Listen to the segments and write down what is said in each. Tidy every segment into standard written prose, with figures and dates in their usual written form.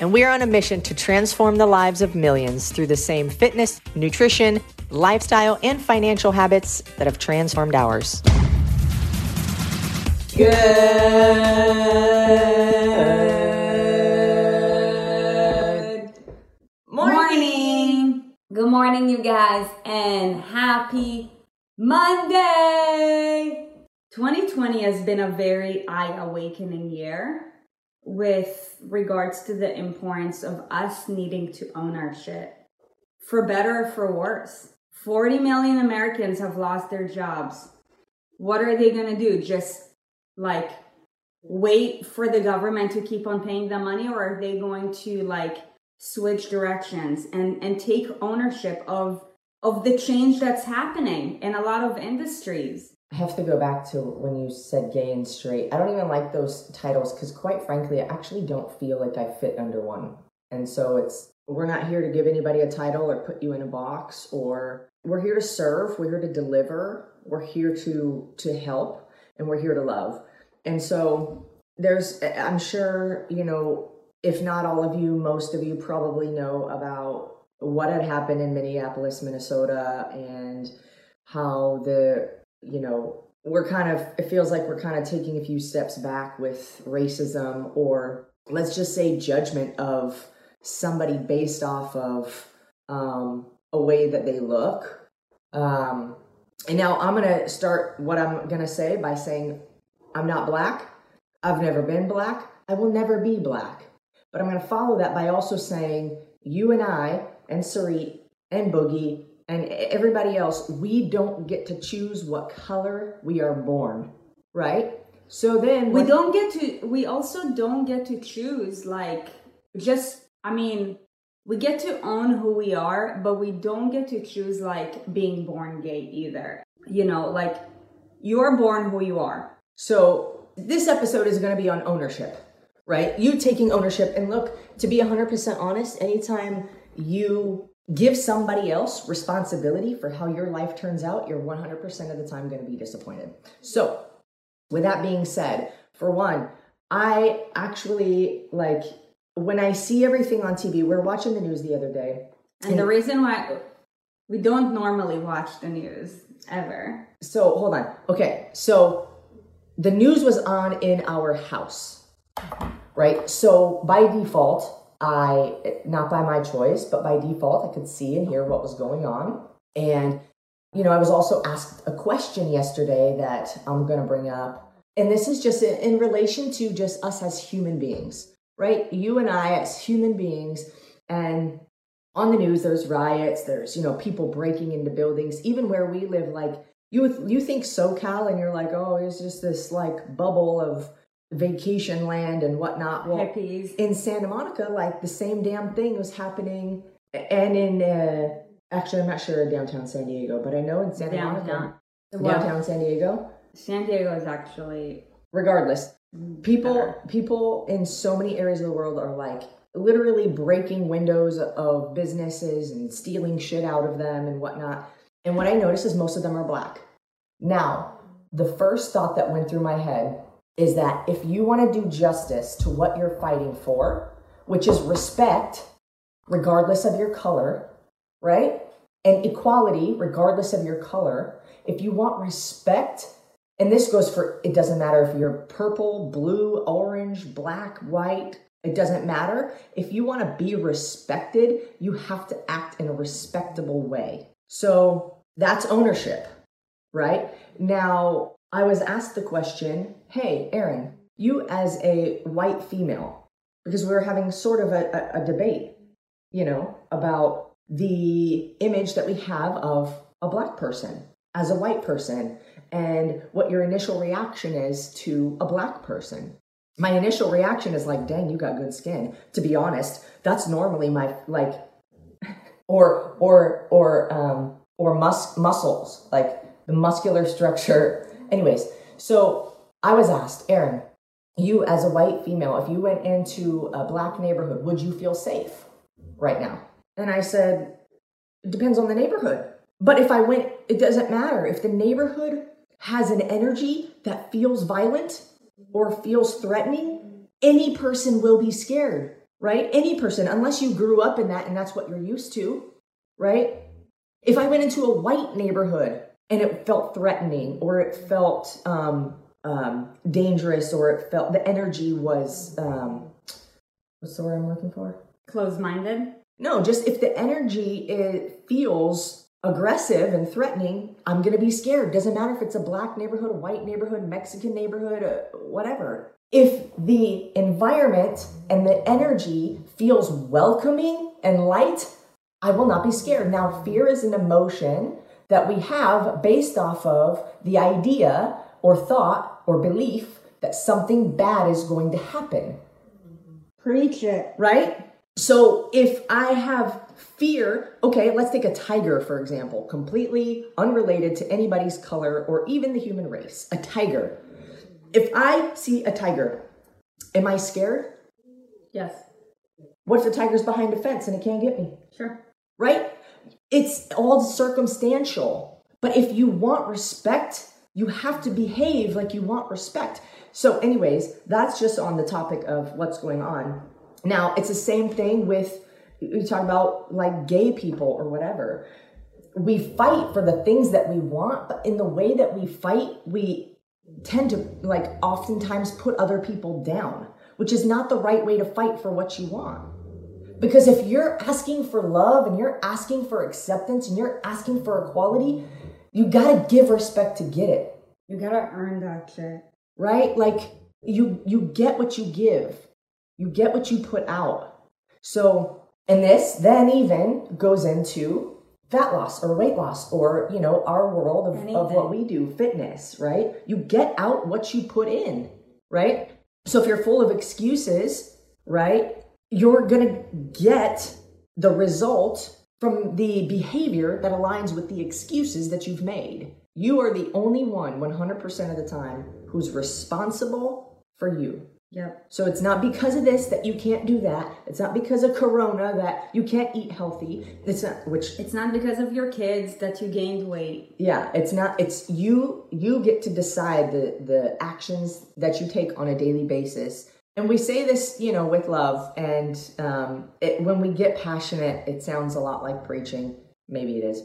And we are on a mission to transform the lives of millions through the same fitness, nutrition, lifestyle, and financial habits that have transformed ours. Good morning. Good morning, you guys, and happy Monday. 2020 has been a very eye-awakening year with regards to the importance of us needing to own our shit, for better or for worse. 40 million Americans have lost their jobs. What are they going to do? Just like wait for the government to keep on paying them money, or are they going to like switch directions and take ownership of the change that's happening in a lot of industries? I have to go back to when you said gay and straight. I don't even like those titles because, quite frankly, I actually don't feel like I fit under one. And so we're not here to give anybody a title or put you in a box, or we're here to serve, we're here to deliver, we're here to help, and we're here to love. And so I'm sure, you know, if not all of you, most of you probably know about what had happened in Minneapolis, Minnesota, and how it feels like we're kind of taking a few steps back with racism, or let's just say judgment of somebody based off of a way that they look. And now I'm going to start what I'm going to say by saying I'm not black. I've never been black. I will never be black. But I'm going to follow that by also saying you and I and Sarit and Boogie and everybody else, we don't get to choose what color we are born, right? So then we also don't get to choose, we get to own who we are, but we don't get to choose like being born gay either. You know, like you're born who you are. So this episode is going to be on ownership, right? You taking ownership. And look, to be 100% honest, anytime you give somebody else responsibility for how your life turns out, you're 100% of the time going to be disappointed. So with that being said, for one, I actually like when I see everything on TV, we were watching the news the other day. And the reason why we don't normally watch the news ever. So hold on. Okay. So the news was on in our house, right? So by default, not by my choice, but by default, I could see and hear what was going on. And, you know, I was also asked a question yesterday that I'm going to bring up. And this is just in relation to just us as human beings, right? You and I as human beings. And on the news, there's riots, there's, you know, people breaking into buildings, even where we live. Like you think SoCal and you're like, oh, it's just this like bubble of vacation land and whatnot. Well, hippies. In Santa Monica, like the same damn thing was happening, and in actually, I'm not sure in downtown San Diego, but I know in downtown San Diego. San Diego is actually, regardless, people in so many areas of the world are like literally breaking windows of businesses and stealing shit out of them and whatnot. And what I notice is most of them are black. Now, the first thought that went through my head is that if you want to do justice to what you're fighting for, which is respect, regardless of your color, right? And equality, regardless of your color, if you want respect, and this goes for, it doesn't matter if you're purple, blue, orange, black, white, it doesn't matter. If you want to be respected, you have to act in a respectable way. So that's ownership, right? Now, I was asked the question, hey, Erin, you as a white female, because we were having sort of a debate, you know, about the image that we have of a black person as a white person and what your initial reaction is to a black person. My initial reaction is like, dang, you got good skin. To be honest, that's normally my like, or muscles, like the muscular structure. Anyways, so I was asked, Erin, you as a white female, if you went into a black neighborhood, would you feel safe right now? And I said, it depends on the neighborhood. But if I went, it doesn't matter. If the neighborhood has an energy that feels violent or feels threatening, any person will be scared, right? Any person, unless you grew up in that and that's what you're used to, right? If I went into a white neighborhood and it felt threatening or it felt dangerous, or it felt the energy was what's the word I'm looking for? Closed-minded? No, just if the energy it feels aggressive and threatening, I'm gonna be scared. Doesn't matter if it's a black neighborhood, a white neighborhood, Mexican neighborhood, whatever. If the environment and the energy feels welcoming and light, I will not be scared. Now, fear is an emotion that we have based off of the idea or thought or belief that something bad is going to happen. Preach it. Right? So if I have fear, okay, let's take a tiger, for example, completely unrelated to anybody's color or even the human race, a tiger. If I see a tiger, am I scared? Yes. What if the tiger's behind a fence and it can't get me? Sure. Right? It's all circumstantial. But if you want respect, you have to behave like you want respect. So anyways, that's just on the topic of what's going on. Now, it's the same thing with, you talk about like gay people or whatever. We fight for the things that we want, but in the way that we fight, we tend to like oftentimes put other people down, which is not the right way to fight for what you want. Because if you're asking for love and you're asking for acceptance and you're asking for equality, you gotta give respect to get it. You gotta earn that shit. Right? Like, you get what you give. You get what you put out. So, and this then even goes into fat loss or weight loss or, you know, our world of what we do, fitness, right? You get out what you put in, right? So if you're full of excuses, right, you're gonna get the result from the behavior that aligns with the excuses that you've made. You are the only one 100% of the time who's responsible for you. Yep. So it's not because of this that you can't do that. It's not because of Corona that you can't eat healthy. It's not it's not because of your kids that you gained weight. Yeah, it's not, it's you get to decide the actions that you take on a daily basis. And we say this, you know, with love, and when we get passionate, it sounds a lot like preaching. Maybe it is.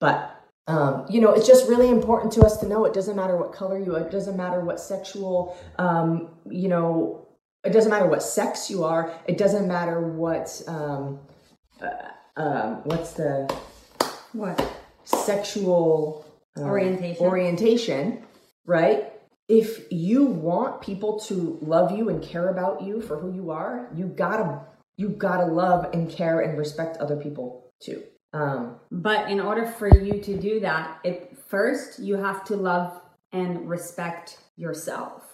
But, you know, it's just really important to us to know it doesn't matter what color you are. It doesn't matter what sexual, you know, it doesn't matter what sex you are. It doesn't matter what, what's the... What? Sexual... Orientation, right? If you want people to love you and care about you for who you are, you gotta love and care and respect other people too. But in order for you to do that, first you have to love and respect yourself.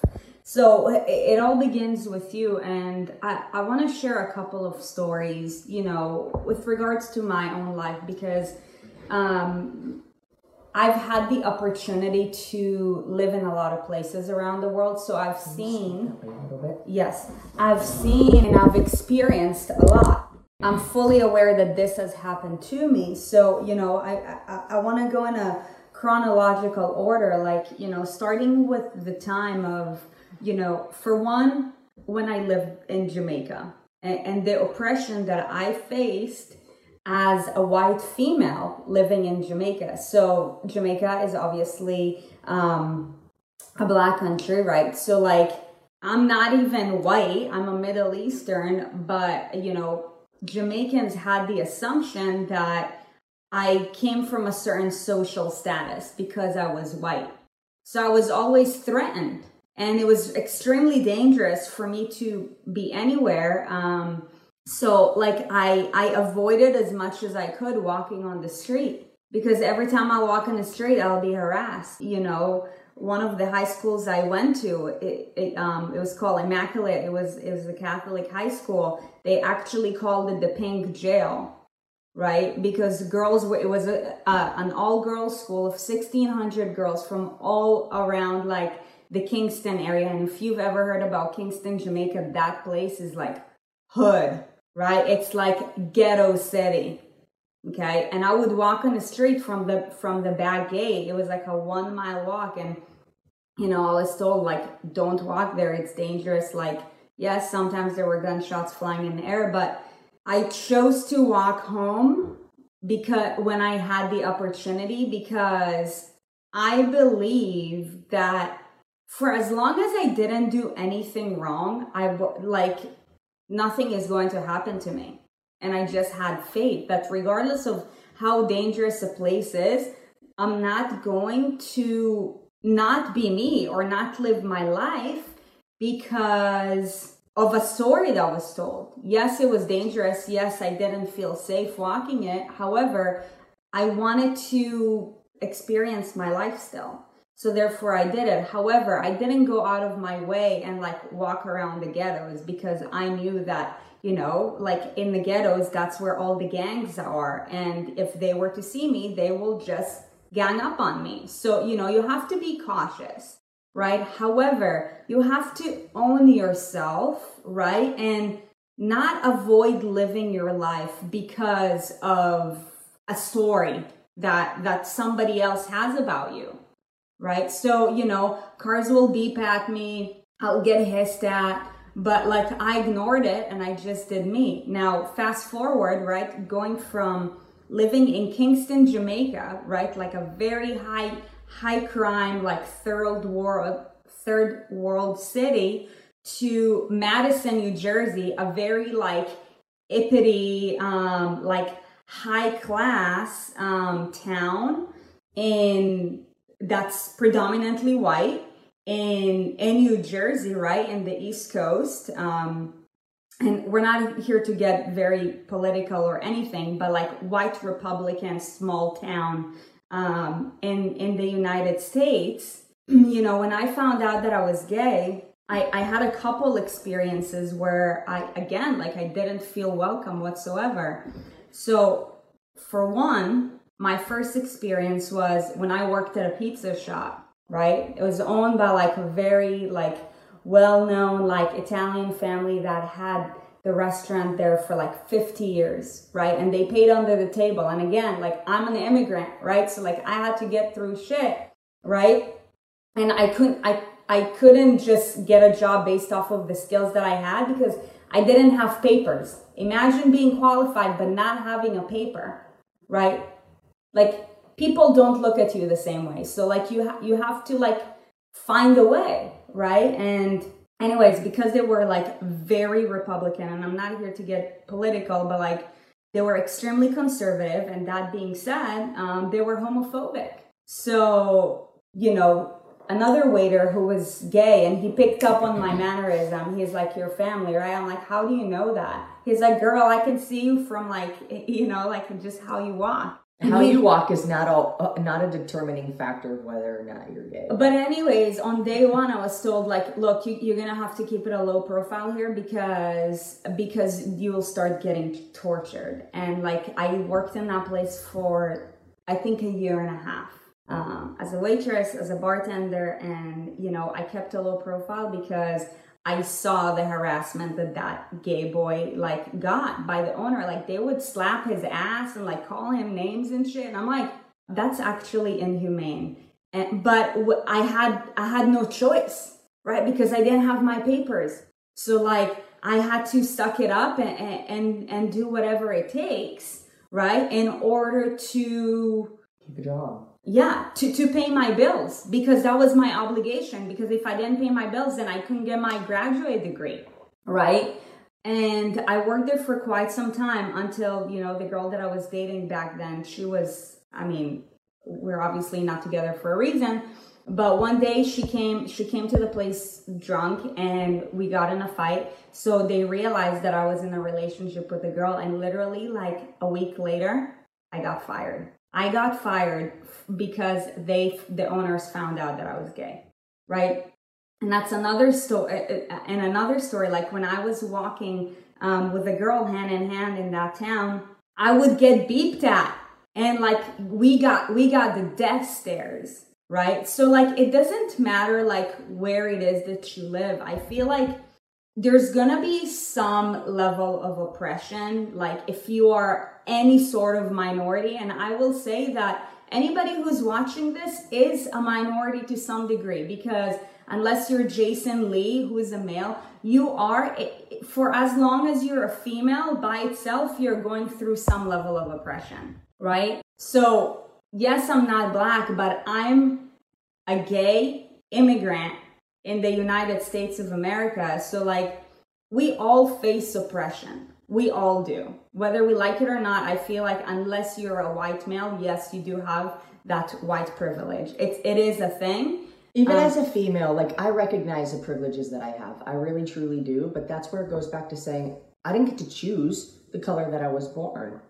So it all begins with you. And I want to share a couple of stories, you know, with regards to my own life, because I've had the opportunity to live in a lot of places around the world, so I've seen, yes, I've seen and I've experienced a lot. I'm fully aware that this has happened to me, so, you know, I want to go in a chronological order, like, you know, starting with the time of, you know, for one, when I lived in Jamaica, and the oppression that I faced as a white female living in Jamaica. So Jamaica is obviously a black country, right? So like, I'm not even white, I'm a Middle Eastern, but you know, Jamaicans had the assumption that I came from a certain social status because I was white. So I was always threatened, and it was extremely dangerous for me to be anywhere. So like I avoided as much as I could walking on the street, because every time I walk on the street, I'll be harassed. You know, one of the high schools I went to, it was called Immaculate. It was a Catholic high school. They actually called it the pink jail right? Because girls were, it was an all-girls school of 1,600 girls from all around, like the Kingston area. And if you've ever heard about Kingston, Jamaica, that place is like hood, right? It's like ghetto city. Okay, and I would walk on the street from the back gate. It was like a 1 mile walk, and you know, I was told like, don't walk there, it's dangerous. Like, yes, sometimes there were gunshots flying in the air, but I chose to walk home because when I had the opportunity, because I believe that for as long as I didn't do anything wrong, nothing is going to happen to me. And I just had faith that regardless of how dangerous a place is, I'm not going to not be me or not live my life because of a story that was told. Yes, it was dangerous. Yes, I didn't feel safe walking it. However, I wanted to experience my life still. So therefore I did it. However, I didn't go out of my way and like walk around the ghettos because I knew that, you know, like in the ghettos, that's where all the gangs are. And if they were to see me, they will just gang up on me. So, you know, you have to be cautious, right? However, you have to own yourself, right? And not avoid living your life because of a story that somebody else has about you. Right? So, you know, cars will beep at me, I'll get hissed at, but like I ignored it and I just did me. Now, fast forward, right? Going from living in Kingston, Jamaica, right? Like a very high crime, like third world city, to Madison, New Jersey, a very like uppity, like high class town in that's predominantly white in New Jersey, right? In the East Coast. And we're not here to get very political or anything, but like white Republican, small town in the United States. You know, when I found out that I was gay, I had a couple experiences where I didn't feel welcome whatsoever. So for one, my first experience was when I worked at a pizza shop, right? It was owned by like a very like well-known like Italian family that had the restaurant there for like 50 years, right? And they paid under the table. And again, like I'm an immigrant, right? So like I had to get through shit, right? And I couldn't just get a job based off of the skills that I had because I didn't have papers. Imagine being qualified but not having a paper, right? Like people don't look at you the same way. So like you have to like find a way, right? And anyways, because they were like very Republican, and I'm not here to get political, but like they were extremely conservative. And that being said, they were homophobic. So, you know, another waiter who was gay, and he picked up on my mannerism. He's like, your family, right? I'm like, how do you know that? He's like, girl, I can see you from like, you know, like just how you walk. How you walk is not a determining factor of whether or not you're gay. But anyways, on day one, I was told like, look, you're going to have to keep it a low profile here because you will start getting tortured. And like I worked in that place for, I think, a year and a half as a waitress, as a bartender. And, you know, I kept a low profile because I saw the harassment that gay boy like got by the owner. Like they would slap his ass and like call him names and shit. And I'm like, that's actually inhumane. But I had no choice, right? Because I didn't have my papers. So like I had to suck it up and do whatever it takes, right? In order to keep a job. Yeah, to pay my bills, because that was my obligation. Because if I didn't pay my bills, then I couldn't get my graduate degree, right? And I worked there for quite some time until, you know, the girl that I was dating back then, she was, I mean, we're obviously not together for a reason, but one day she came to the place drunk and we got in a fight. So they realized that I was in a relationship with a girl, and literally like a week later, I got fired. I got fired because the owners found out that I was gay, right? And that's another story. And another story, like when I was walking with a girl hand in hand in that town, I would get beeped at. And like we got the death stares, right? So like it doesn't matter like where it is that you live. I feel like there's gonna be some level of oppression, like if you are any sort of minority. And I will say that anybody who's watching this is a minority to some degree, because unless you're Jason Lee, who is a male, you are, for as long as you're a female by itself, you're going through some level of oppression, right? So yes, I'm not Black, but I'm a gay immigrant in the United States of America. So like we all face oppression. We all do. Whether we like it or not, I feel like unless you're a white male, yes, you do have that white privilege. It is a thing. Even as a female, like I recognize the privileges that I have. I really, truly do. But that's where it goes back to saying, I didn't get to choose the color that I was born.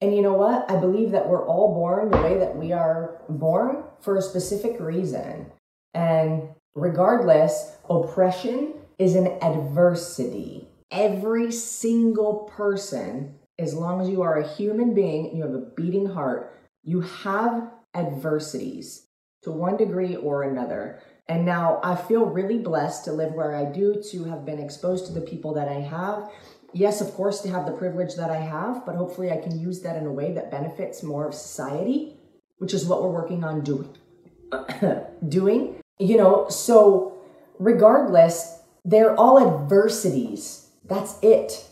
And you know what? I believe that we're all born the way that we are born for a specific reason. And regardless, oppression is an adversity. Every single person, as long as you are a human being and you have a beating heart, you have adversities to one degree or another. And now I feel really blessed to live where I do, to have been exposed to the people that I have. Yes, of course, to have the privilege that I have, but hopefully I can use that in a way that benefits more of society, which is what we're working on doing. You know, so regardless, they're all adversities. That's it.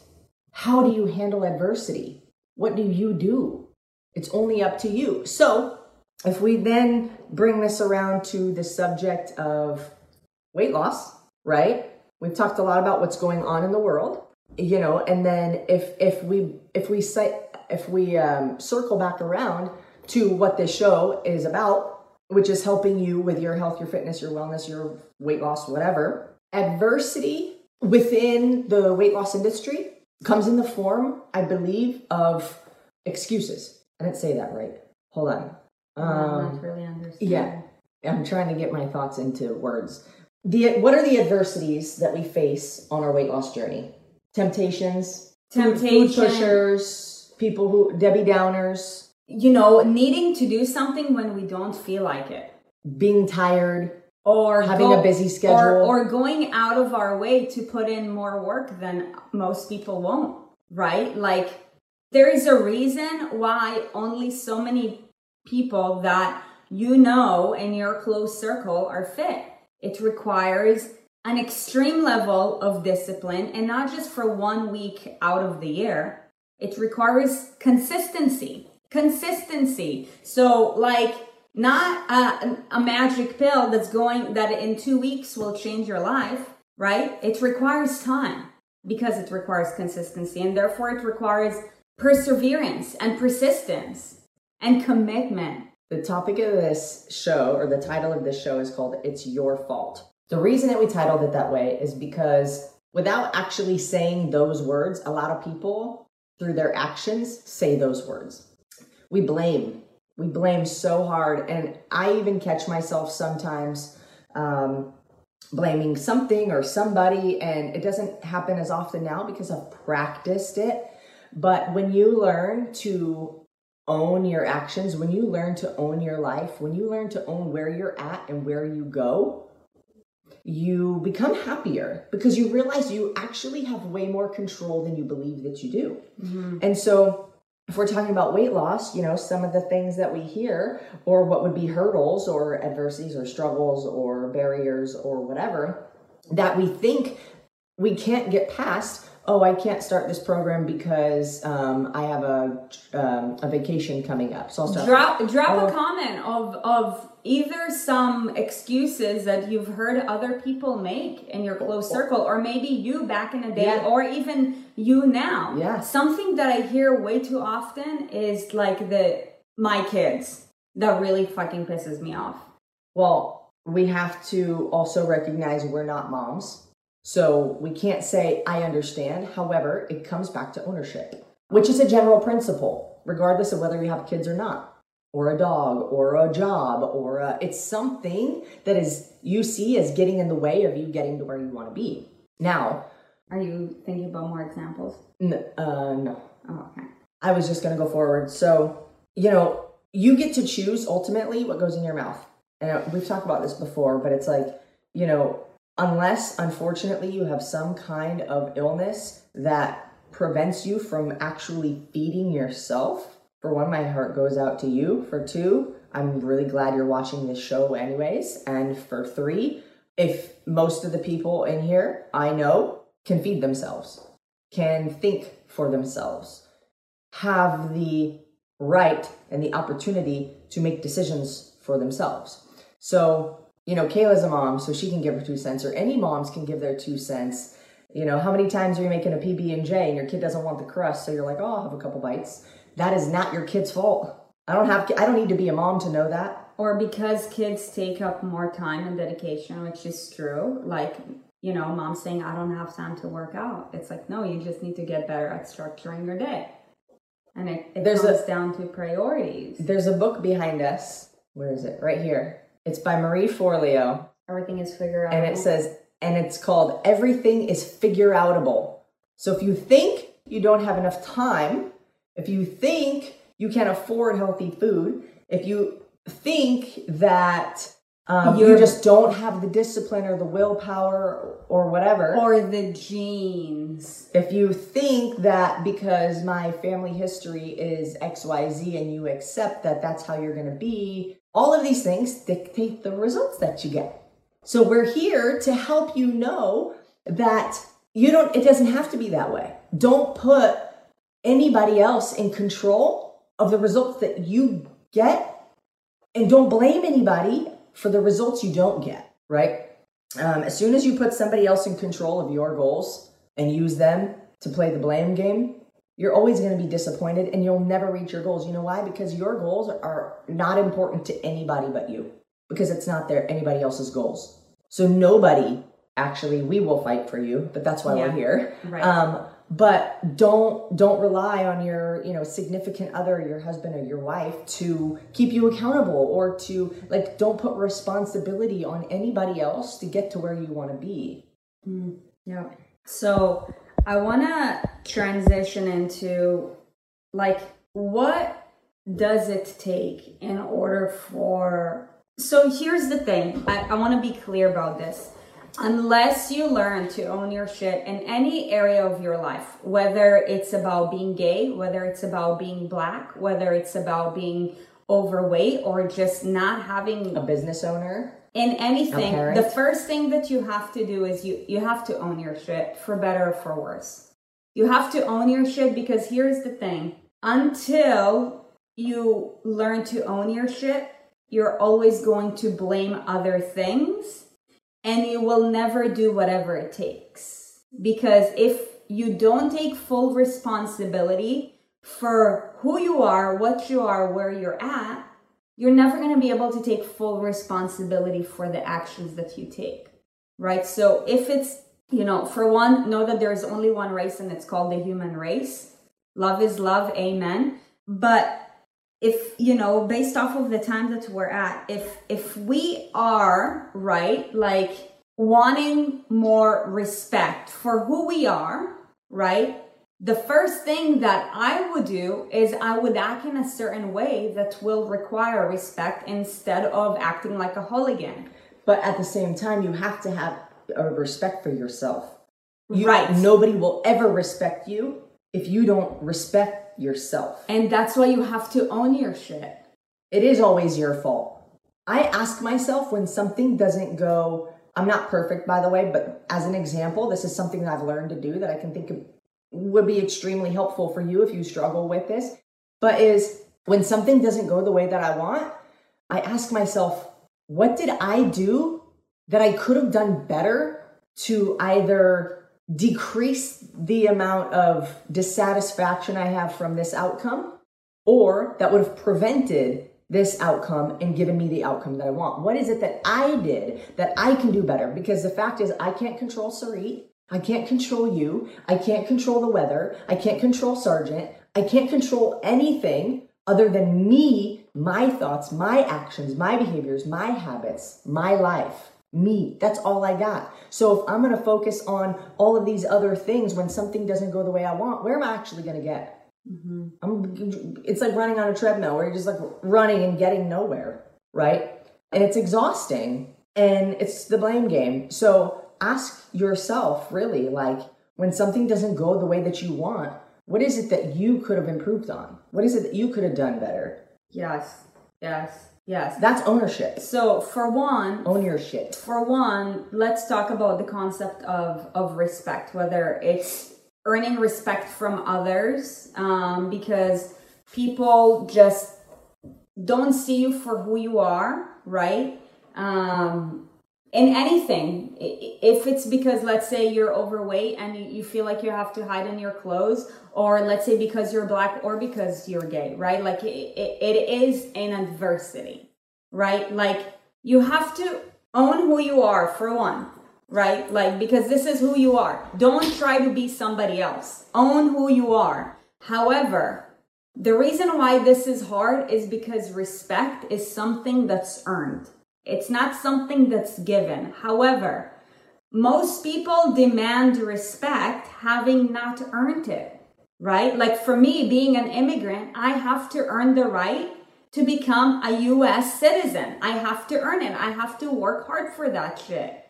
How do you handle adversity? What do you do? It's only up to you. So if we then bring this around to the subject of weight loss, right? We've talked a lot about what's going on in the world, you know, and then if we circle back around to what this show is about, which is helping you with your health, your fitness, your wellness, your weight loss, whatever. Adversity within the weight loss industry comes in the form, I believe, of excuses. I didn't say that right. Hold on. I'm not really understanding. Yeah, I'm trying to get my thoughts into words. What are the adversities that we face on our weight loss journey? Temptations, food pushers, people who Debbie Downers. You know, needing to do something when we don't feel like it. Being tired. Or having a busy schedule. Or going out of our way to put in more work than most people won't, right? Like, there is a reason why only so many people that you know in your close circle are fit. It requires an extreme level of discipline, and not just for 1 week out of the year. It requires consistency. So like, not a magic pill that in 2 weeks will change your life, right? It requires time, because it requires consistency, and therefore it requires perseverance and persistence and commitment. The topic of this show, or the title of this show, is called It's Your Fault. The reason that we titled it that way is because without actually saying those words, a lot of people through their actions say those words. We blame so hard, and I even catch myself sometimes blaming something or somebody, and it doesn't happen as often now because I've practiced it. But when you learn to own your actions, when you learn to own your life, when you learn to own where you're at and where you go, you become happier because you realize you actually have way more control than you believe that you do. Mm-hmm. And so if we're talking about weight loss, you know, some of the things that we hear, or what would be hurdles or adversities or struggles or barriers or whatever that we think we can't get past. Oh, I can't start this program because I have a vacation coming up. So I'll start. Drop a comment of either some excuses that you've heard other people make in your close circle, or maybe you back in a day, yeah, or even you now. Yeah. Something that I hear way too often is like my kids. That really fucking pisses me off. Well, we have to also recognize we're not moms. So we can't say, I understand. However, it comes back to ownership, which is a general principle, regardless of whether you have kids or not, or a dog, or a job, or it's something that is you see as getting in the way of you getting to where you want to be. Now, are you thinking about more examples? No. Oh, okay. I was just going to go forward. So, you know, you get to choose ultimately what goes in your mouth. And we've talked about this before, but it's like, you know, unless unfortunately you have some kind of illness that prevents you from actually feeding yourself. For one, my heart goes out to you. For two, I'm really glad you're watching this show anyways. And for three, if most of the people in here I know can feed themselves, can think for themselves, have the right and the opportunity to make decisions for themselves. So, you know, Kayla's a mom, so she can give her 2 cents, or any moms can give their 2 cents. You know, how many times are you making a PB&J and your kid doesn't want the crust, so you're like, oh, I'll have a couple bites. That is not your kid's fault. I don't need to be a mom to know that. Or because kids take up more time and dedication, which is true. Like, you know, mom's saying, I don't have time to work out. It's like, no, you just need to get better at structuring your day. And it comes down to priorities. There's a book behind us. Where is it? Right here. It's by Marie Forleo. Everything is Figureoutable. And it says, and it's called Everything is Figureoutable. So if you think you don't have enough time, if you think you can't afford healthy food, if you think that you just don't have the discipline or the willpower or whatever. Or the genes. If you think that because my family history is XYZ and you accept that that's how you're going to be, all of these things dictate the results that you get. So we're here to help you know that you don't, it doesn't have to be that way. Don't put anybody else in control of the results that you get, and don't blame anybody for the results you don't get, right? As soon as you put somebody else in control of your goals and use them to play the blame game, you're always going to be disappointed and you'll never reach your goals. You know why? Because your goals are not important to anybody but you, because it's not anybody else's goals. So nobody, actually, we will fight for you, but that's why we're here. Right. But don't rely on your, you know, significant other, your husband or your wife, to keep you accountable, or to, like, don't put responsibility on anybody else to get to where you want to be. Yeah. So I want to transition into, like, what does it take in order for... So here's the thing. I want to be clear about this. Unless you learn to own your shit in any area of your life, whether it's about being gay, whether it's about being black, whether it's about being overweight, or just not having a business owner, in anything, the first thing that you have to do is you have to own your shit, for better or for worse. You have to own your shit, because here's the thing. Until you learn to own your shit, you're always going to blame other things. And you will never do whatever it takes. Because if you don't take full responsibility for who you are, what you are, where you're at, you're never going to be able to take full responsibility for the actions that you take, right? So if it's, you know, for one, know that there's only one race and it's called the human race. Love is love, amen. But if, you know, based off of the time that we're at, if we are, right, like, wanting more respect for who we are, right, the first thing that I would do is I would act in a certain way that will require respect instead of acting like a hooligan. But at the same time, you have to have a respect for yourself. Right. Nobody will ever respect you if you don't respect yourself. And that's why you have to own your shit. It is always your fault. I ask myself when something doesn't go, I'm not perfect, by the way, but as an example, this is something that I've learned to do that I can think of, would be extremely helpful for you if you struggle with this, but is when something doesn't go the way that I want, I ask myself, what did I do that I could have done better to either decrease the amount of dissatisfaction I have from this outcome, or that would have prevented this outcome and given me the outcome that I want? What is it that I did that I can do better? Because the fact is, I can't control Sarit. I can't control you. I can't control the weather. I can't control Sergeant. I can't control anything other than me, my thoughts, my actions, my behaviors, my habits, my life. Me. That's all I got. So if I'm going to focus on all of these other things when something doesn't go the way I want, where am I actually going to get? Mm-hmm. It's like running on a treadmill where you're just like running and getting nowhere, right? And it's exhausting and it's the blame game. So ask yourself really, like, when something doesn't go the way that you want, what is it that you could have improved on? What is it that you could have done better? Yes, yes, yes. That's ownership. So for one... own your shit. For one, let's talk about the concept of respect, whether it's earning respect from others, because people just don't see you for who you are, right? In anything, if it's because, let's say, you're overweight and you feel like you have to hide in your clothes, or let's say because you're Black or because you're gay, right? Like it is an adversity, right? Like you have to own who you are for one, right? Like, because this is who you are. Don't try to be somebody else. Own who you are. However, the reason why this is hard is because respect is something that's earned. It's not something that's given. However, most people demand respect having not earned it, right? Like for me, being an immigrant, I have to earn the right to become a US citizen. I have to earn it. I have to work hard for that shit.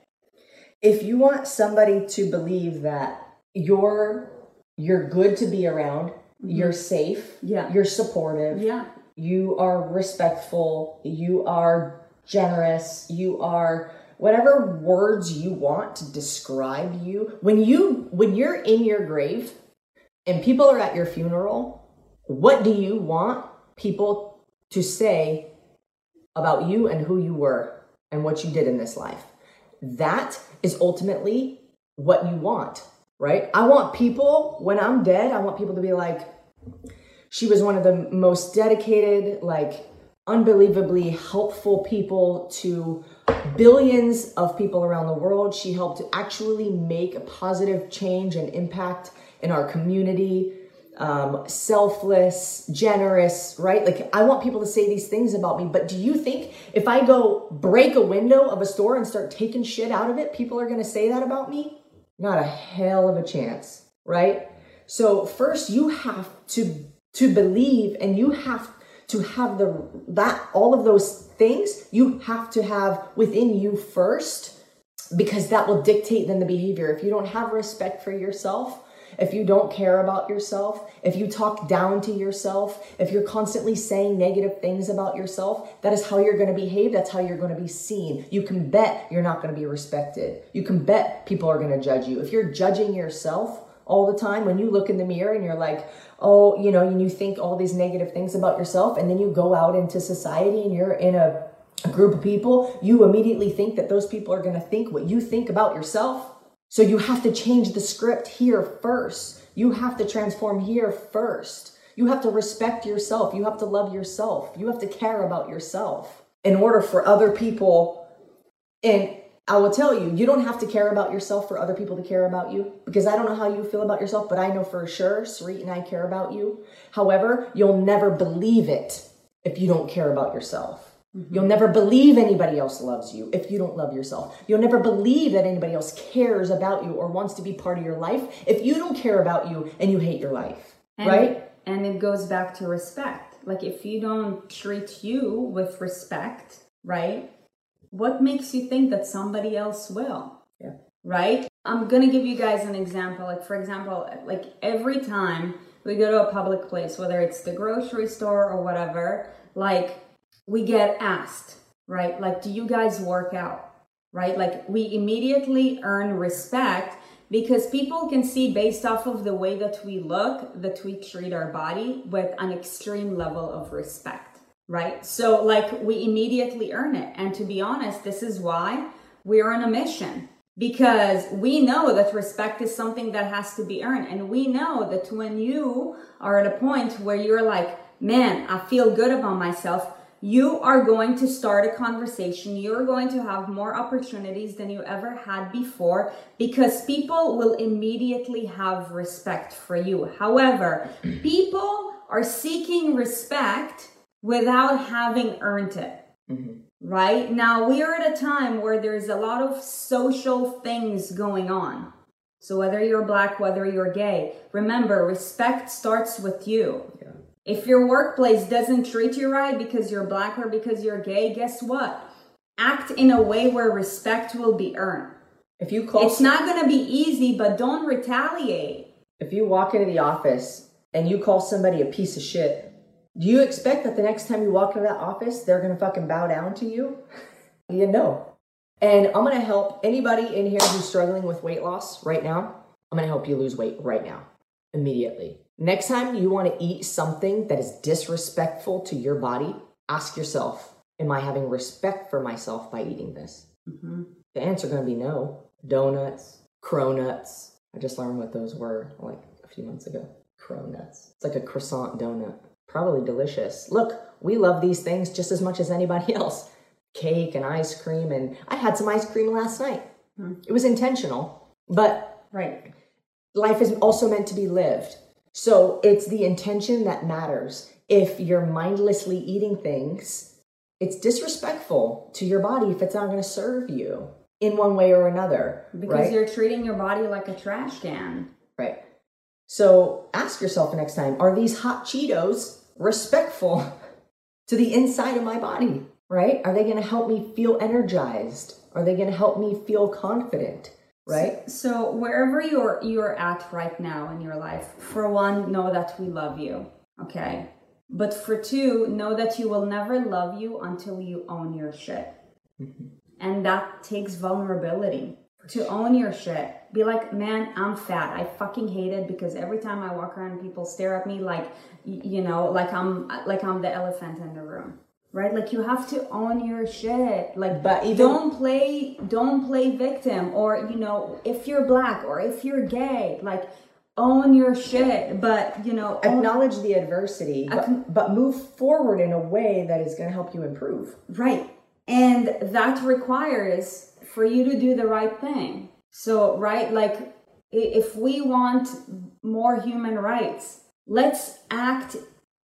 If you want somebody to believe that you're good to be around, mm-hmm. you're safe, yeah. you're supportive, yeah. you are respectful, you are generous, you are whatever words you want to describe you. When you're in your grave and people are at your funeral, what do you want people to say about you and who you were and what you did in this life? That is ultimately what you want, right? I want people, when I'm dead, I want people to be like, she was one of the most dedicated, like, unbelievably helpful people to billions of people around the world. She helped to actually make a positive change and impact in our community. Selfless, generous, right? Like, I want people to say these things about me, but do you think if I go break a window of a store and start taking shit out of it, people are going to say that about me? Not a hell of a chance, right? So first you have to believe, and you have to have all of those things you have to have within you first, because that will dictate then the behavior. If you don't have respect for yourself, if you don't care about yourself, if you talk down to yourself, if you're constantly saying negative things about yourself, that is how you're going to behave. That's how you're going to be seen. You can bet you're not going to be respected. You can bet people are going to judge you. If you're judging yourself all the time, when you look in the mirror and you're like, oh, you know, and you think all these negative things about yourself, and then you go out into society and you're in a group of people, you immediately think that those people are going to think what you think about yourself. So you have to change the script here first. You have to transform here first. You have to respect yourself. You have to love yourself. You have to care about yourself in order for other people. And I will tell you, you don't have to care about yourself for other people to care about you, because I don't know how you feel about yourself, but I know for sure Sarit and I care about you. However, you'll never believe it if you don't care about yourself. Mm-hmm. You'll never believe anybody else loves you if you don't love yourself. You'll never believe that anybody else cares about you or wants to be part of your life if you don't care about you and you hate your life, right? And it goes back to respect. Like, if you don't treat you with respect, right, what makes you think that somebody else will? Yeah. Right? I'm going to give you guys an example. Like, for example, like every time we go to a public place, whether it's the grocery store or whatever, like, we get asked, right? Like, do you guys work out, right? Like, we immediately earn respect because people can see, based off of the way that we look, that we treat our body with an extreme level of respect, right? So like, we immediately earn it. And to be honest, this is why we're on a mission, because we know that respect is something that has to be earned. And we know that when you are at a point where you're like, man, I feel good about myself, you are going to start a conversation. You're going to have more opportunities than you ever had before, because people will immediately have respect for you. However, people are seeking respect without having earned it, mm-hmm. right? Now, we are at a time where there's a lot of social things going on. So whether you're Black, whether you're gay, remember, respect starts with you. Yeah. If your workplace doesn't treat you right because you're Black or because you're gay, guess what? Act in a way where respect will be earned. If you call, it's not going to be easy, but don't retaliate. If you walk into the office and you call somebody a piece of shit, do you expect that the next time you walk into that office, they're going to fucking bow down to you? You know. And I'm going to help anybody in here who's struggling with weight loss right now. I'm going to help you lose weight right now, immediately. Next time you want to eat something that is disrespectful to your body, ask yourself, am I having respect for myself by eating this? Mm-hmm. The answer is going to be no. Donuts, cronuts. I just learned what those were like a few months ago. Cronuts. It's like a croissant donut. Probably delicious. Look, we love these things just as much as anybody else. Cake and ice cream, and I had some ice cream last night. Mm-hmm. It was intentional, but right. Life is also meant to be lived. So it's the intention that matters. If you're mindlessly eating things, it's disrespectful to your body if it's not going to serve you in one way or another. Because You're treating your body like a trash can. Right. So ask yourself the next time, are these hot Cheetos respectful to the inside of my body? Right? Are they going to help me feel energized? Are they going to help me feel confident? Right? So wherever you're at right now in your life, for one, know that we love you. Okay. But for two, know that you will never love you until you own your shit. Mm-hmm. And that takes vulnerability to own your shit. Be like, man, I'm fat. I fucking hate it because every time I walk around, people stare at me like, you know, like I'm the elephant in the room. Right? Like, you have to own your shit. Like, but even, don't play victim, or, you know, if you're Black or if you're gay, like, own your shit. But, you know, acknowledge the adversity, but move forward in a way that is going to help you improve. Right. And that requires for you to do the right thing. So, right? Like, if we want more human rights, let's act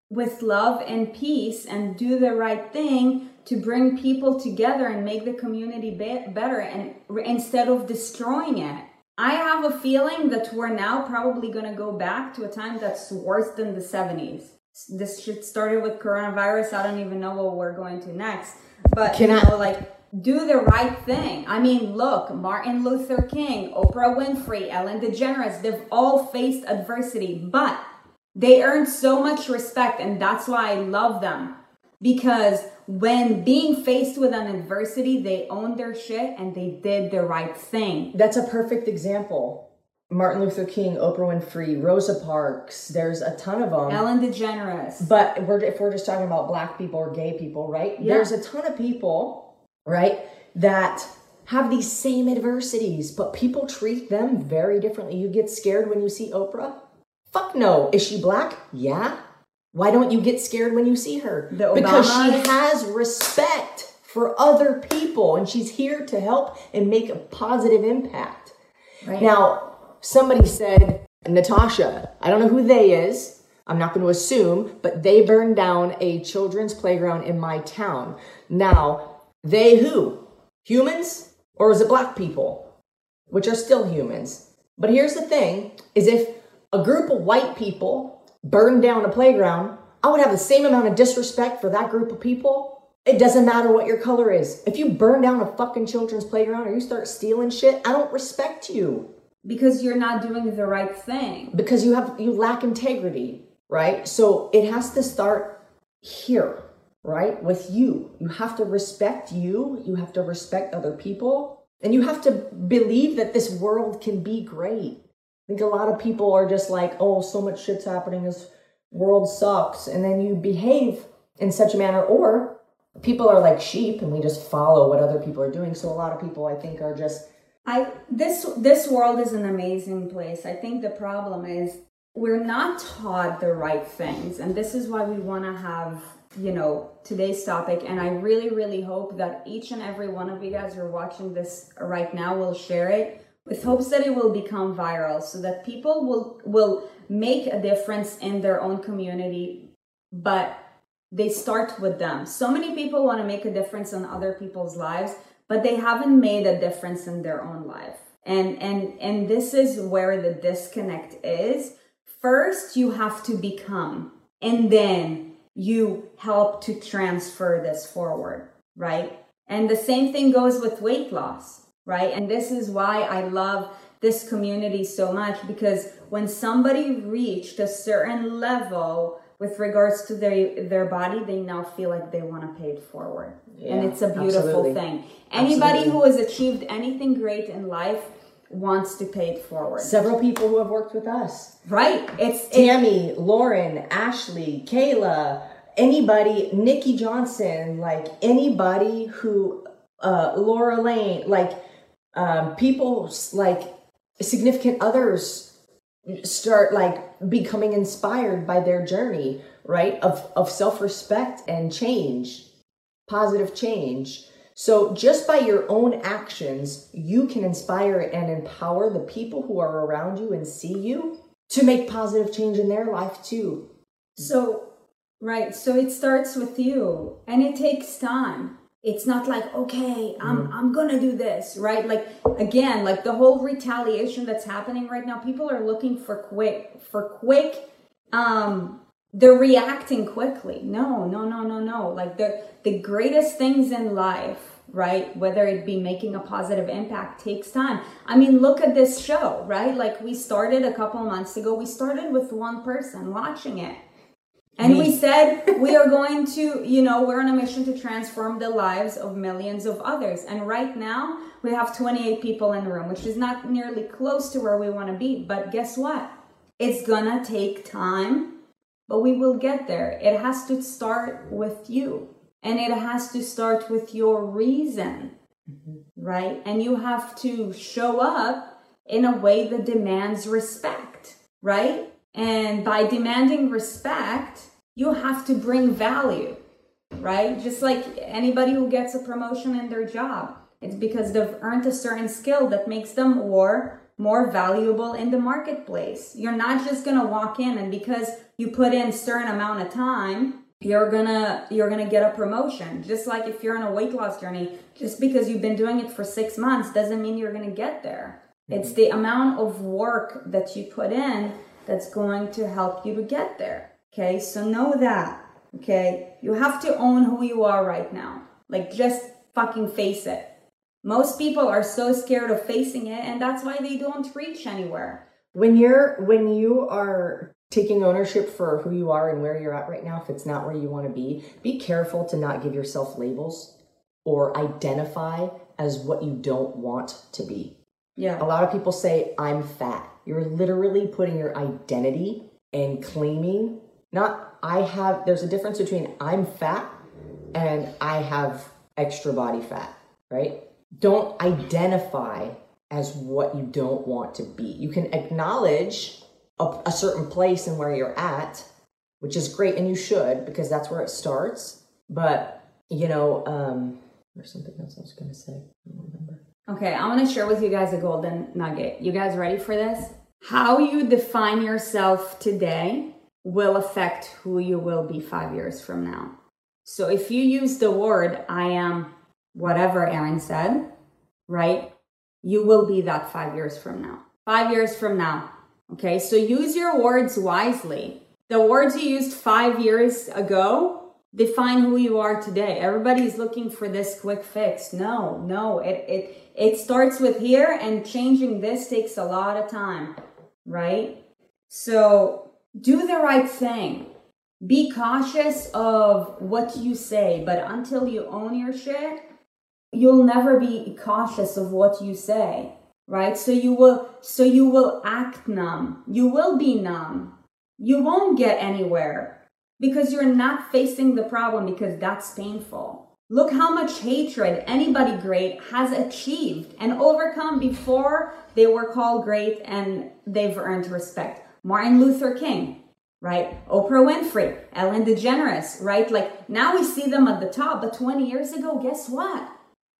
with love and peace and do the right thing to bring people together and make the community better, and instead of destroying it. I have a feeling that we're now probably going to go back to a time that's worse than the 70s. This shit started with coronavirus. I don't even know what we're going to next. But do the right thing. I mean, look, Martin Luther King, Oprah Winfrey, Ellen DeGeneres, they've all faced adversity, but they earn so much respect, and that's why I love them. Because when being faced with an adversity, they owned their shit and they did the right thing. That's a perfect example. Martin Luther King, Oprah Winfrey, Rosa Parks, there's a ton of them. Ellen DeGeneres. But if we're just talking about Black people or gay people, right? Yeah. There's a ton of people, right, that have these same adversities, but people treat them very differently. You get scared when you see Oprah. Fuck no. Is she Black? Yeah. Why don't you get scared when you see her? Because she has respect for other people, and she's here to help and make a positive impact. Right. Now, somebody said, Natasha, I don't know who they is. I'm not going to assume, but they burned down a children's playground in my town. Now, they who? Humans? Or is it Black people? Which are still humans. But here's the thing, is if a group of white people burned down a playground, I would have the same amount of disrespect for that group of people. It doesn't matter what your color is. If you burn down a fucking children's playground or you start stealing shit, I don't respect you. Because you're not doing the right thing. Because you lack integrity, right? So it has to start here, right? With you. You have to respect you. You have to respect other people. And you have to believe that this world can be great. I think a lot of people are just like, oh, so much shit's happening, this world sucks. And then you behave in such a manner, or people are like sheep and we just follow what other people are doing. So a lot of people, I think, are just... This world is an amazing place. I think the problem is we're not taught the right things. And this is why we want to have, you know, today's topic. And I really, really hope that each and every one of you guys who are watching this right now will share it, with hopes that it will become viral so that people will make a difference in their own community, but they start with them. So many people want to make a difference in other people's lives, but they haven't made a difference in their own life. And this is where the disconnect is. First, you have to become, and then you help to transfer this forward, right? And the same thing goes with weight loss, right? And this is why I love this community so much, because when somebody reached a certain level with regards to their body, they now feel like they want to pay it forward. Yeah, and it's a beautiful thing. Anybody who has achieved anything great in life wants to pay it forward. Several people who have worked with us. Right. It's Tammy, Lauren, Ashley, Kayla, anybody, Nikki Johnson, like anybody who, Laura Lane, like people, like significant others start like becoming inspired by their journey, right? Of self-respect and change, positive change. So just by your own actions, you can inspire and empower the people who are around you and see you to make positive change in their life too. So, right. So it starts with you, and it takes time. It's not like, okay, I'm going to do this, right? Like, again, like the whole retaliation that's happening right now, people are looking for quick, they're reacting quickly. No. Like the greatest things in life, right? Whether it be making a positive impact takes time. I mean, look at this show, right? Like we started a couple months ago, we started with one person watching it. And we said, we are going to, you know, we're on a mission to transform the lives of millions of others. And right now we have 28 people in the room, which is not nearly close to where we want to be. But guess what? It's gonna take time, but we will get there. It has to start with you, and it has to start with your reason, right? And you have to show up in a way that demands respect, right? And by demanding respect, you have to bring value, right? Just like anybody who gets a promotion in their job, it's because they've earned a certain skill that makes them more valuable in the marketplace. You're not just going to walk in and because you put in a certain amount of time, you're going to get a promotion. Just like if you're on a weight loss journey, just because you've been doing it for 6 months doesn't mean you're going to get there. It's the amount of work that you put in that's going to help you to get there, okay? So know that, okay? You have to own who you are right now. Like, just fucking face it. Most people are so scared of facing it, and that's why they don't reach anywhere. When you are taking ownership for who you are and where you're at right now, if it's not where you want to be careful to not give yourself labels or identify as what you don't want to be. Yeah. A lot of people say, I'm fat. You're literally putting your identity and claiming, there's a difference between I'm fat and I have extra body fat, right? Don't identify as what you don't want to be. You can acknowledge a certain place and where you're at, which is great, and you should, because that's where it starts. But, you know, there's something else I was going to say. I don't remember. Okay, I'm going to share with you guys a golden nugget. You guys ready for this? How you define yourself today will affect who you will be 5 years from now. So if you use the word, I am whatever Erin said, right? You will be that 5 years from now. 5 years from now. Okay, so use your words wisely. The words you used 5 years ago define who you are today. Everybody's looking for this quick fix. No. It starts with here, and changing this takes a lot of time, right? So do the right thing. Be cautious of what you say, but until you own your shit, you'll never be cautious of what you say, right? So you will act numb. You will be numb. You won't get anywhere, because you're not facing the problem, because that's painful. Look how much hatred anybody great has achieved and overcome before they were called great and they've earned respect. Martin Luther King, right? Oprah Winfrey, Ellen DeGeneres, right? Like now we see them at the top, but 20 years ago, guess what?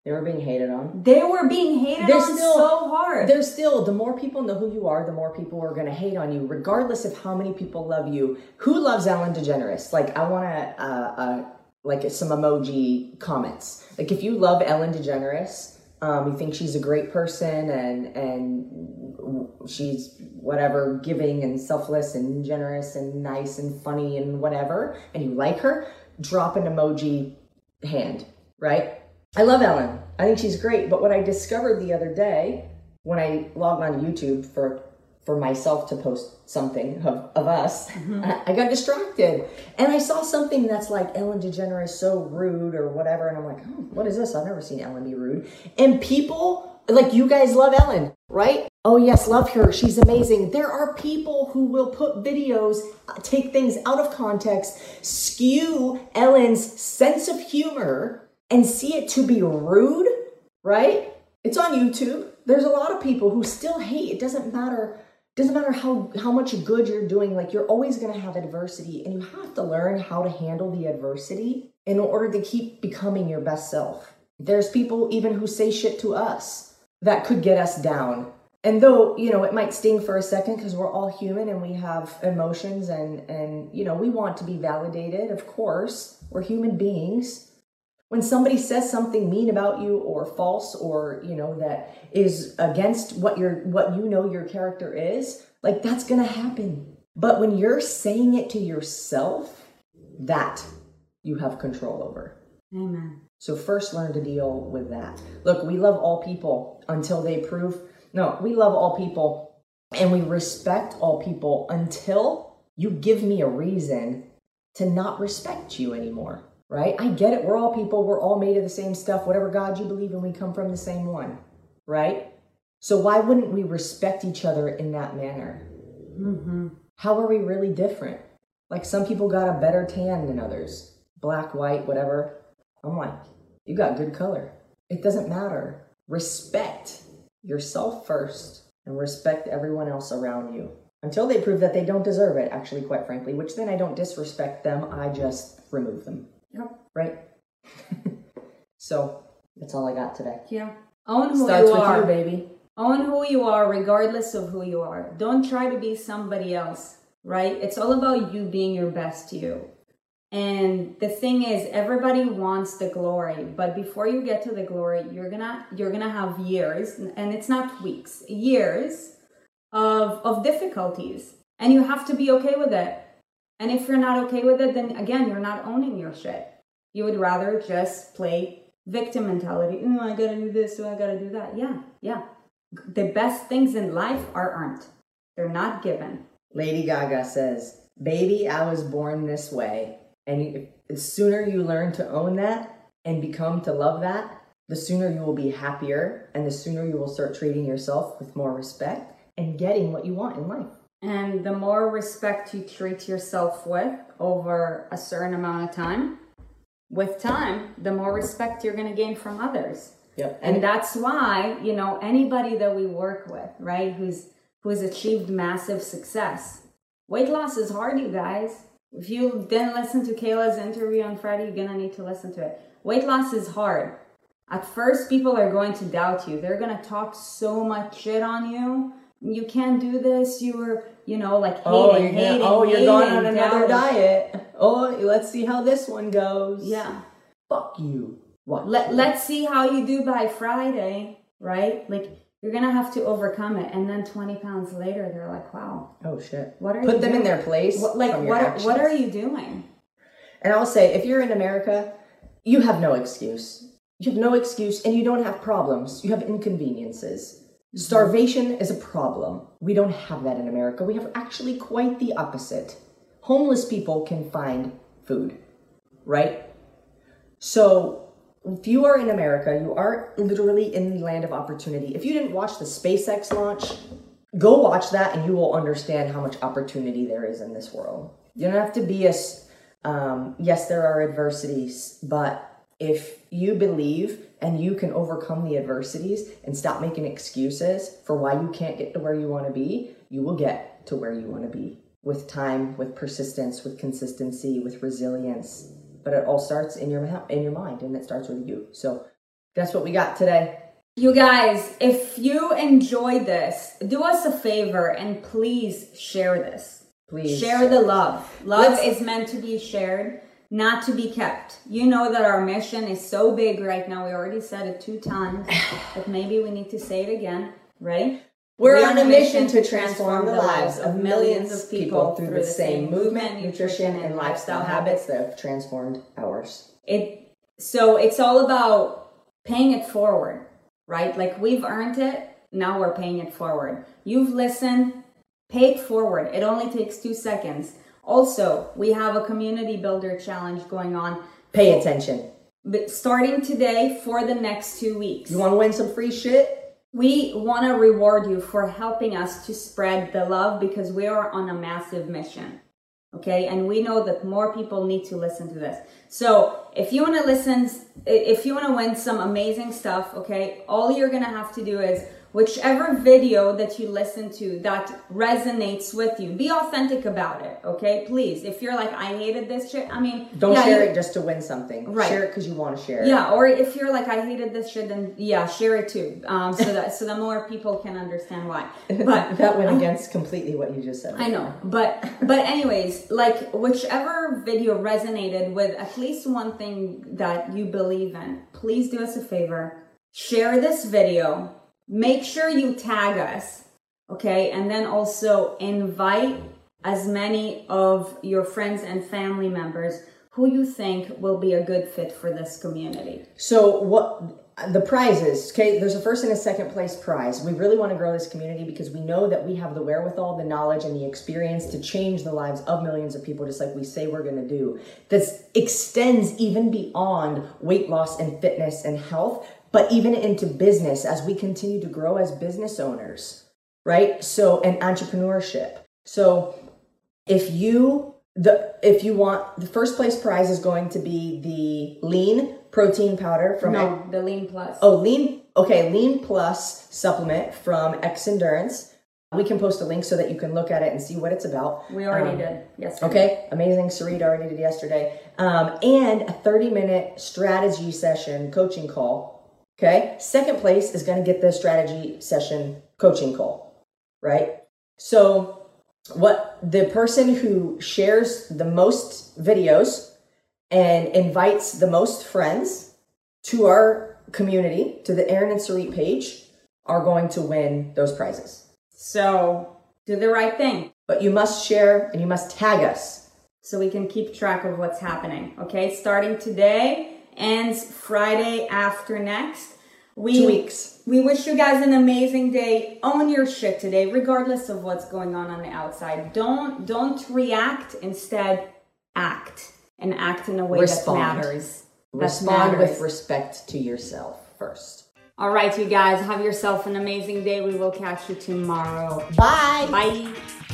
They were being hated on. They were being hated on so hard. There's still, the more people know who you are, the more people are going to hate on you, regardless of how many people love you. Who loves Ellen DeGeneres? Like, I want to, like some emoji comments. Like, if you love Ellen DeGeneres, We think she's a great person and she's whatever, giving and selfless and generous and nice and funny and whatever, and you like her, drop an emoji hand, right? I love Ellen. I think she's great. But what I discovered the other day when I logged on YouTube for myself to post something of us, mm-hmm. I got distracted. And I saw something that's like Ellen DeGeneres, so rude or whatever. And I'm like, oh, what is this? I've never seen Ellen be rude. And people, like, you guys love Ellen, right? Oh yes, love her. She's amazing. There are people who will put videos, take things out of context, skew Ellen's sense of humor and see it to be rude, right? It's on YouTube. There's a lot of people who still hate. It doesn't matter. Doesn't matter how much good you're doing, like, you're always going to have adversity, and you have to learn how to handle the adversity in order to keep becoming your best self. There's people even who say shit to us that could get us down. And though, you know, it might sting for a second because we're all human and we have emotions and, you know, we want to be validated. Of course, we're human beings. When somebody says something mean about you or false or, you know, that is against what you know your character is, like, that's going to happen. But when you're saying it to yourself, that you have control over. Amen. So first learn to deal with that. Look, we love all people until they prove, no, we love all people and we respect all people until you give me a reason to not respect you anymore. Right? I get it. We're all people. We're all made of the same stuff. Whatever God you believe in, we come from the same one. Right? So why wouldn't we respect each other in that manner? Mm-hmm. How are we really different? Like, some people got a better tan than others. Black, white, whatever. I'm like, you got good color. It doesn't matter. Respect yourself first and respect everyone else around you until they prove that they don't deserve it, actually, quite frankly, which then I don't disrespect them. I just remove them. Yep. Right? So, that's all I got today. Yeah. Own who starts you are. With you, baby. Own who you are, regardless of who you are. Don't try to be somebody else, right? It's all about you being your best you. And the thing is, everybody wants the glory, but before you get to the glory, you're gonna have years, and it's not weeks, years of difficulties. And you have to be okay with it. And if you're not okay with it, then again, you're not owning your shit. You would rather just play victim mentality. Oh, I gotta do this, so I gotta do that. Yeah. The best things in life are earned. They're not given. Lady Gaga says, baby, I was born this way. And the sooner you learn to own that and become to love that, the sooner you will be happier and the sooner you will start treating yourself with more respect and getting what you want in life. And the more respect you treat yourself with over a certain amount of time, with time, the more respect you're going to gain from others. Yep. And that's why, you know, anybody that we work with, right, who's achieved massive success. Weight loss is hard, you guys. If you didn't listen to Kayla's interview on Friday, you're going to need to listen to it. Weight loss is hard. At first, people are going to doubt you. They're going to talk so much shit on you. You can't do this. You were, you know, like, hating. Oh, you're going on another diet. Oh, let's see how this one goes. Yeah. Fuck you. Let's see how you do by Friday, right? Like, you're going to have to overcome it. And then 20 pounds later, they're like, wow. Oh, shit. What are you doing? Put them in their place. What are you doing? And I'll say, if you're in America, you have no excuse. You have no excuse, and you don't have problems. You have inconveniences. Starvation is a problem. We don't have that in America. We have actually quite the opposite. Homeless people can find food, right? So if you are in America, you are literally in the land of opportunity. If you didn't watch the SpaceX launch, go watch that and you will understand how much opportunity there is in this world. You don't have to be yes, there are adversities, but if you believe and you can overcome the adversities and stop making excuses for why you can't get to where you want to be, you will get to where you want to be with time, with persistence, with consistency, with resilience. But it all starts in your mind, and it starts with you. So that's what we got today. You guys, if you enjoyed this, do us a favor and please share this. Please share the love. Love is meant to be shared. not to be kept. You know that our mission is so big right now. We already said it 2 times, but maybe we need to say it again. Ready? We're on a mission to transform the lives of millions of people through the same movement, nutrition, and lifestyle habits that have transformed ours. So it's all about paying it forward, right? Like we've earned it, now we're paying it forward. You've listened, pay it forward. It only takes 2 seconds. Also, we have a community builder challenge going on. Pay attention. But starting today for the next 2 weeks. You want to win some free shit? We want to reward you for helping us to spread the love because we are on a massive mission, okay? And we know that more people need to listen to this. So if you want to listen, if you want to win some amazing stuff, okay, all you're going to have to do is whichever video that you listen to that resonates with you, be authentic about it, okay? Please, if you're like, I hated this shit, I mean... Don't share it just to win something. Right. Share it because you want to share it. Yeah, or if you're like, I hated this shit, then yeah, share it too. So that more people can understand why. But that went against completely what you just said. I know, but anyways, like whichever video resonated with at least one thing that you believe in, please do us a favor, share this video. Make sure you tag us, okay? And then also invite as many of your friends and family members who you think will be a good fit for this community. So what the prize is, okay, there's a first and a second place prize. We really want to grow this community because we know that we have the wherewithal, the knowledge, and the experience to change the lives of millions of people, just like we say we're going to do. This extends even beyond weight loss and fitness and health, but even into business as we continue to grow as business owners, right? So, and entrepreneurship. So if you want, the first place prize is going to be the lean protein powder from... No, the Lean Plus. Oh, Lean. Okay. Lean Plus supplement from X Endurance. We can post a link so that you can look at it and see what it's about. We already did yesterday. Okay, amazing. Sarit already did yesterday. And a 30-minute strategy session coaching call. Okay, second place is going to get the strategy session coaching call, right? So what the person who shares the most videos and invites the most friends to our community, to the Erin and Sarit page, are going to win those prizes. So do the right thing. But you must share and you must tag us. So we can keep track of what's happening, okay? Starting today. Ends Friday after next. 2 weeks. We wish you guys an amazing day. Own your shit today, regardless of what's going on the outside. Don't react. Instead, act. And act in a way that matters. Respond with respect to yourself first. All right, you guys. Have yourself an amazing day. We will catch you tomorrow. Bye. Bye.